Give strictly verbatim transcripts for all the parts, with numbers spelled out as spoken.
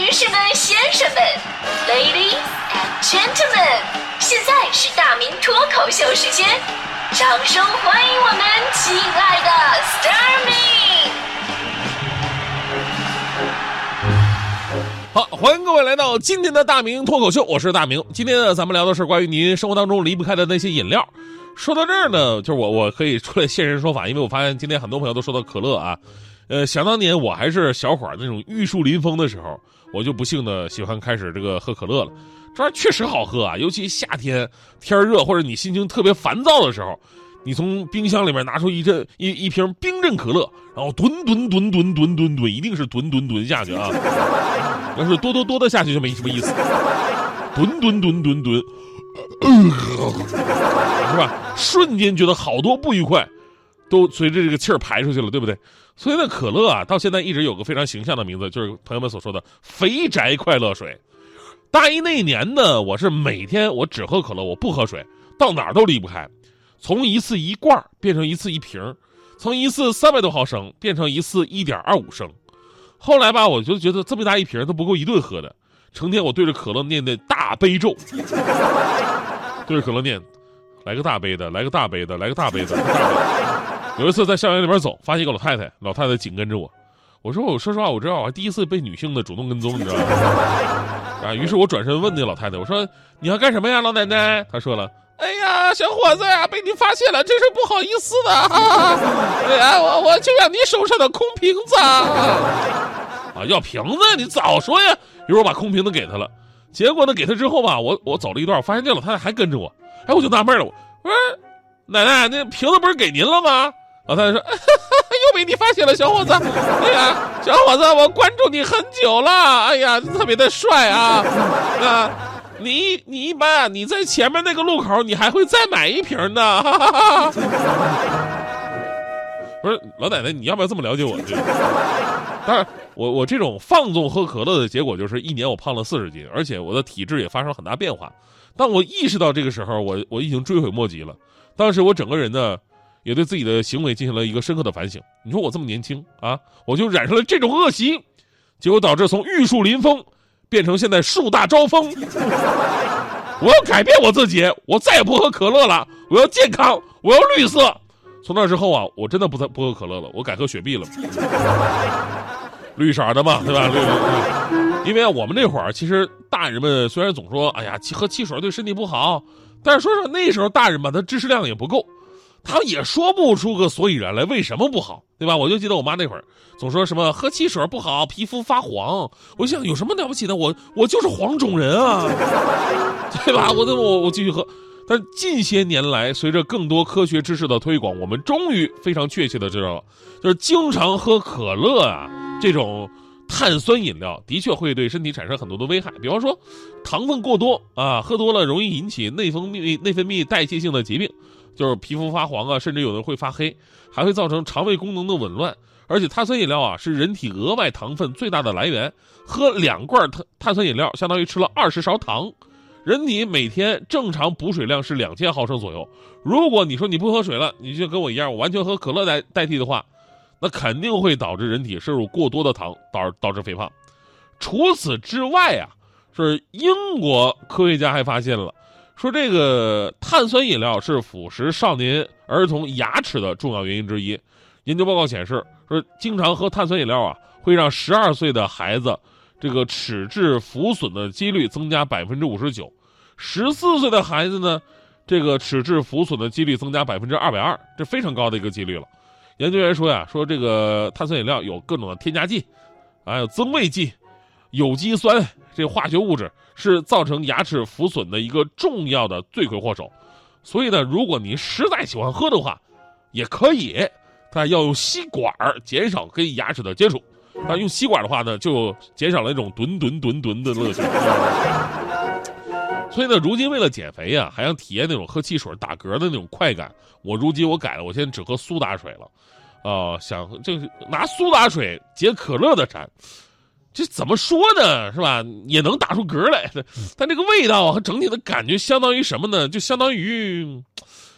女士们、先生们 ，Ladies and Gentlemen， 现在是大明脱口秀时间，掌声欢迎我们亲爱的 Starming。好，欢迎各位来到今天的大明脱口秀，我是大明。今天呢，咱们聊的是关于您生活当中离不开的那些饮料。说到这儿呢，就是我我可以出来现身说法，因为我发现今天很多朋友都说到可乐啊。呃，想当年我还是小伙儿那种玉树临风的时候，我就不幸的喜欢开始这个喝可乐了。这玩意儿确实好喝啊，尤其夏天天热或者你心情特别烦躁的时候，你从冰箱里面拿出一阵一一瓶冰镇可乐，然后吨吨吨吨吨吨吨，一定是吨吨吨下去啊！要是多多多的下去就没什么意思，吨吨吨吨吨，是吧？瞬间觉得好多不愉快都随着这个气儿排出去了，对不对？所以呢，可乐啊，到现在一直有个非常形象的名字，就是朋友们所说的肥宅快乐水。大一那年呢，我是每天我只喝可乐，我不喝水，到哪儿都离不开。从一次一罐变成一次一瓶，从一次三百多毫升变成一次一点二五升。后来吧，我就觉得这么大一瓶都不够一顿喝的，成天我对着可乐念的大悲咒，对着可乐念，来个大杯的，来个大杯的，来个大杯的。有一次在校园里边走，发现一个老太太，老太太紧跟着我。我说我说实话，我知道我还第一次被女性的主动跟踪，你知道吗？啊，于是我转身问那老太太，我说你要干什么呀，老奶奶？她说了，哎呀，小伙子呀、啊，被你发现了，真是不好意思的啊！哎呀，我我就要你手上的空瓶子啊！啊，要瓶子你早说呀！于是我把空瓶子给她了。结果呢，给她之后吧，我我走了一段，我发现那老太太还跟着我。哎，我就纳闷了，我说奶奶，那瓶子不是给您了吗？老太太说呵呵又被你发现了，小伙子，哎呀，小伙子，我关注你很久了，哎呀，特别的帅啊啊！你你一般你在前面那个路口你还会再买一瓶呢，哈哈哈哈。不是老奶奶，你要不要这么了解我？当然我我这种放纵喝可乐的结果就是一年我胖了四十斤，而且我的体质也发生了很大变化。当我意识到这个时候，我我已经追悔莫及了。当时我整个人呢也对自己的行为进行了一个深刻的反省。你说我这么年轻啊，我就染上了这种恶习，结果导致从玉树临风变成现在树大招风。我要改变我自己，我再也不喝可乐了，我要健康，我要绿色。从那之后啊，我真的不不喝可乐了，我改喝雪碧了，绿色的嘛，对吧？绿绿绿。因为我们那会儿其实大人们虽然总说哎呀喝汽水对身体不好，但是说说那时候大人吧，他知识量也不够，他也说不出个所以然来，为什么不好，对吧？我就记得我妈那会儿总说什么喝汽水不好，皮肤发黄，我想有什么了不起的，我我就是黄种人啊，对吧？我我我继续喝。但近些年来随着更多科学知识的推广，我们终于非常确切的知道了，就是经常喝可乐啊这种碳酸饮料的确会对身体产生很多的危害，比方说糖分过多啊，喝多了容易引起内分泌内分泌代谢性的疾病，就是皮肤发黄啊，甚至有的人会发黑，还会造成肠胃功能的紊乱。而且碳酸饮料啊是人体额外糖分最大的来源，喝两罐碳酸饮料相当于吃了二十勺糖。人体每天正常补水量是两千毫升左右，如果你说你不喝水了，你就跟我一样，我完全喝可乐代代替的话，那肯定会导致人体摄入过多的糖，导导致肥胖。除此之外啊，是英国科学家还发现了，说这个碳酸饮料是腐蚀少年儿童牙齿的重要原因之一。研究报告显示，说经常喝碳酸饮料啊，会让十二岁的孩子这个齿质浮损的几率增加 百分之五十九， 十四岁的孩子呢，这个齿质浮损的几率增加 百分之二百二十， 这非常高的一个几率了。研究员说呀，说这个碳酸饮料有各种的添加剂，还有增味剂、有机酸，这化学物质是造成牙齿浮损的一个重要的罪魁祸首。所以呢，如果你实在喜欢喝的话，也可以，但要用吸管减少跟牙齿的接触。但用吸管的话呢，就减少了那种吨吨吨吨的乐趣。所以呢，如今为了减肥啊，还想体验那种喝汽水打嗝的那种快感，我如今我改了，我现在只喝苏打水了，啊、呃，想就是拿苏打水解可乐的馋，这怎么说呢，是吧？也能打出嗝来，但这个味道和整体的感觉相当于什么呢？就相当于，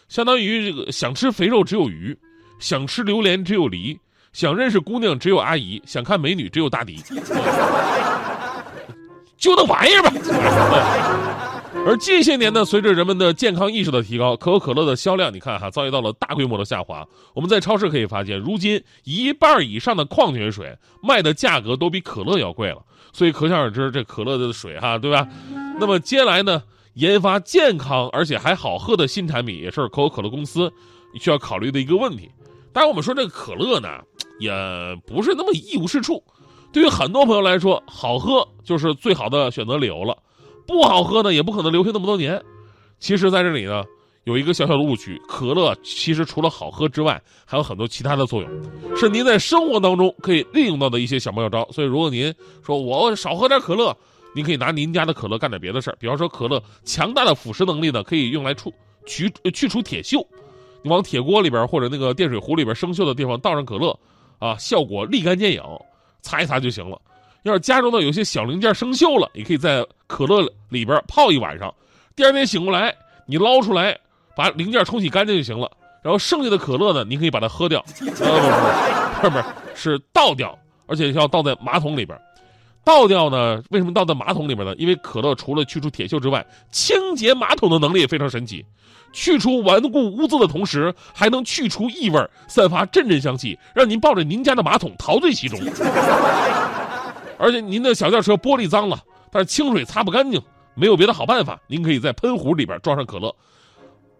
相当于这个想吃肥肉只有鱼，想吃榴莲只有梨，想认识姑娘只有阿姨，想看美女只有大迪。就那玩意儿吧。而近些年呢，随着人们的健康意识的提高，可口可乐的销量你看哈，遭遇到了大规模的下滑。我们在超市可以发现，如今一半以上的矿泉水卖的价格都比可乐要贵了，所以可想而知这可乐的水哈，对吧？那么接下来呢，研发健康而且还好喝的新产品也是可口可乐公司需要考虑的一个问题。当然我们说这个可乐呢也不是那么一无是处，对于很多朋友来说，好喝就是最好的选择理由了，不好喝呢也不可能留下那么多年。其实在这里呢有一个小小的误区，可乐其实除了好喝之外还有很多其他的作用，是您在生活当中可以利用到的一些小妙招。所以如果您说我少喝点可乐，您可以拿您家的可乐干点别的事儿，比方说可乐强大的腐蚀能力呢可以用来除去去除铁锈，你往铁锅里边或者那个电水壶里边生锈的地方倒上可乐啊，效果立竿见影，擦一擦就行了。要是家中的有些小零件生锈了，也可以在可乐里边泡一晚上，第二天醒过来你捞出来把零件冲洗干净就行了，然后剩下的可乐呢你可以把它喝掉，呃不是不是是倒掉，而且要倒在马桶里边。倒掉呢，为什么倒在马桶里边呢？因为可乐除了去除铁锈之外，清洁马桶的能力也非常神奇，去除顽固污渍的同时还能去除异味，散发阵阵香气，让您抱着您家的马桶陶醉其中。而且您的小轿车玻璃脏了，但是清水擦不干净，没有别的好办法，您可以在喷壶里边装上可乐，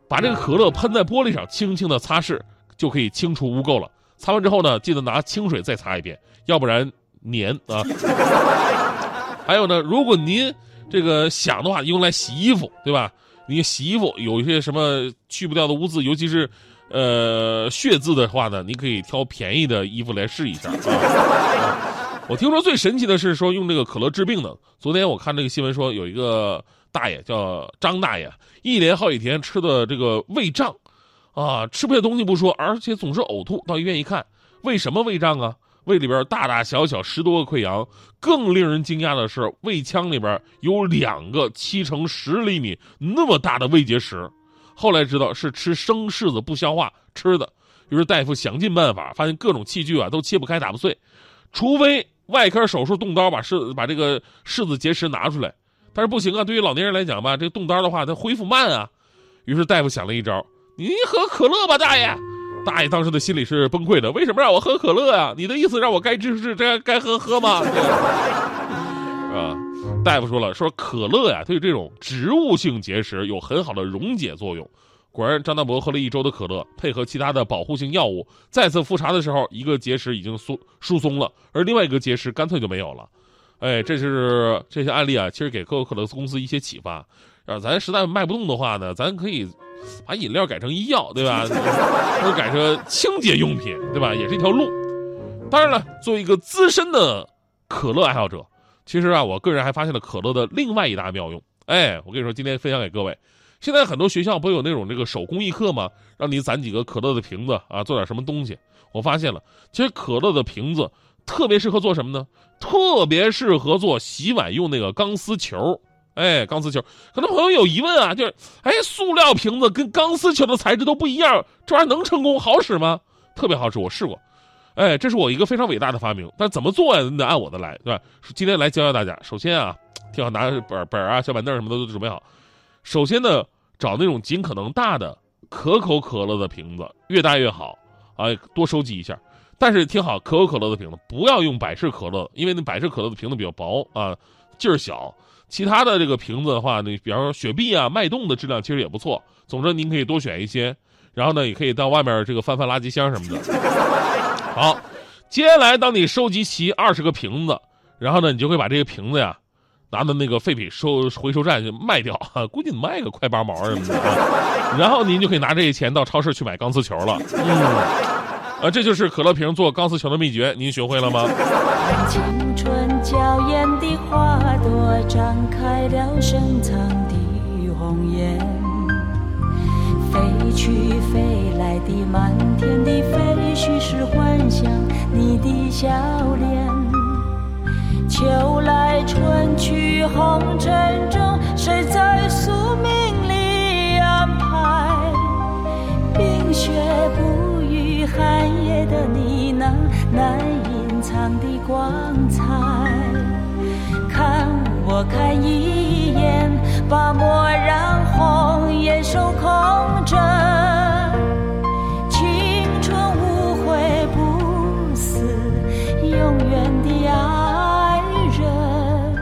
把这个可乐喷在玻璃上轻轻的擦拭，就可以清除污垢了。擦完之后呢，记得拿清水再擦一遍，要不然黏啊。还有呢，如果您这个想的话，用来洗衣服，对吧？你洗衣服有一些什么去不掉的污渍，尤其是呃血渍的话呢，你可以挑便宜的衣服来试一下。啊啊、我听说最神奇的是说用这个可乐治病的。昨天我看这个新闻说，有一个大爷叫张大爷，一连好几天吃的这个胃胀，啊，吃不下东西不说，而且总是呕吐。到医院一看，为什么胃胀啊？胃里边大大小小十多个溃疡，更令人惊讶的是，胃腔里边有两个七乘十厘米那么大的胃结石。后来知道是吃生柿子不消化吃的，于是大夫想尽办法，发现各种器具啊都切不开打不碎，除非外科手术动刀把柿把这个柿子结石拿出来，但是不行啊，对于老年人来讲吧，这个动刀的话它恢复慢啊。于是大夫想了一招，你喝可乐吧，大爷。大爷当时的心里是崩溃的，为什么让我喝可乐啊？你的意思让我该吃吃，该该喝喝吗？啊，大夫说了，说可乐呀、啊，对这种植物性结石有很好的溶解作用。果然，张大伯喝了一周的可乐，配合其他的保护性药物，再次复查的时候，一个结石已经疏疏松了，而另外一个结石干脆就没有了。哎，这是这些案例啊，其实给可口可乐公司一些启发。啊，咱实在卖不动的话呢，咱可以把饮料改成医药，对吧？或者改成清洁用品，对吧？也是一条路。当然了，作为一个资深的可乐爱好者，其实啊，我个人还发现了可乐的另外一大妙用。哎，我跟你说，今天分享给各位。现在很多学校不有那种这个手工艺课吗？让你攒几个可乐的瓶子啊，做点什么东西。我发现了，其实可乐的瓶子特别适合做什么呢？特别适合做洗碗用那个钢丝球。哎，钢丝球，可能朋友有疑问啊，就是，哎，塑料瓶子跟钢丝球的材质都不一样，这玩意儿能成功好使吗？特别好使，我试过。哎，这是我一个非常伟大的发明，但怎么做呀、啊？你得按我的来，对吧？今天来教教大家。首先啊，挺好，拿本本啊、小板凳什么的都准备好。首先呢，找那种尽可能大的可口可乐的瓶子，越大越好啊，多收集一下。但是听好，可口可乐的瓶子不要用百事可乐，因为那百事可乐的瓶子比较薄啊，劲儿小。其他的这个瓶子的话，你比方说雪碧啊、脉动的质量其实也不错。总之您可以多选一些，然后呢也可以到外面这个翻翻垃圾箱什么的。好，接下来当你收集齐二十个瓶子，然后呢你就会把这个瓶子呀拿到那个废品收回收站去卖掉，啊、估计你卖个快八毛什么的、啊。然后您就可以拿这些钱到超市去买钢丝球了。嗯啊，这就是可乐瓶做钢丝球的秘诀，您学会了吗？青春娇艳的花朵张开了深藏的红颜，飞去飞来的满天的飞絮是幻想你的笑脸，秋来春去红尘中谁在宿命里安排，冰雪不寒夜的你那难隐藏的光彩，看我多看一眼，把墨染红，眼手空着，青春无悔不死，永远的爱人，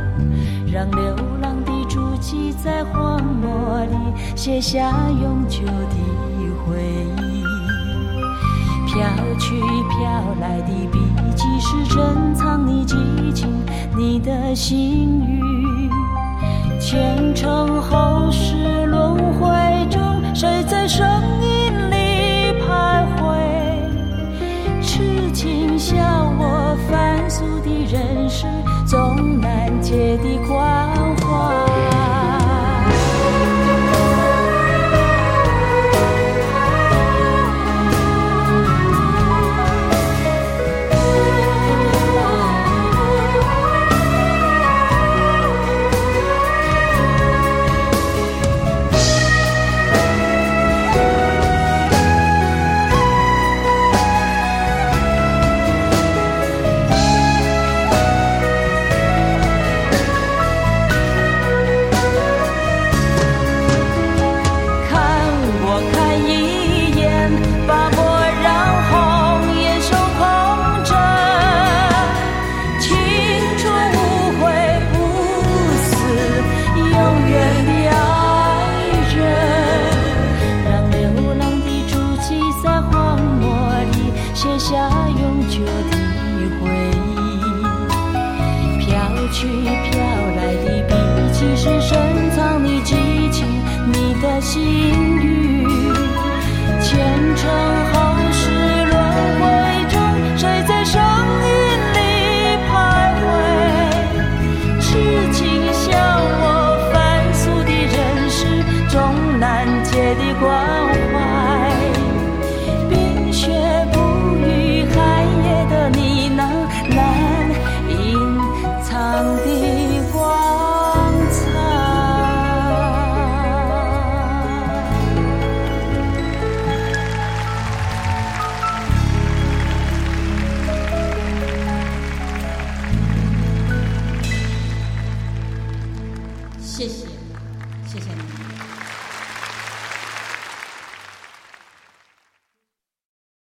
让流浪的足迹在荒漠里写下永久的回忆。飘去飘来的笔迹是珍藏你激情，你的心语。前尘后世轮回中，谁在声音里徘徊？痴情笑我凡俗的人世，总难解的关怀。谢谢。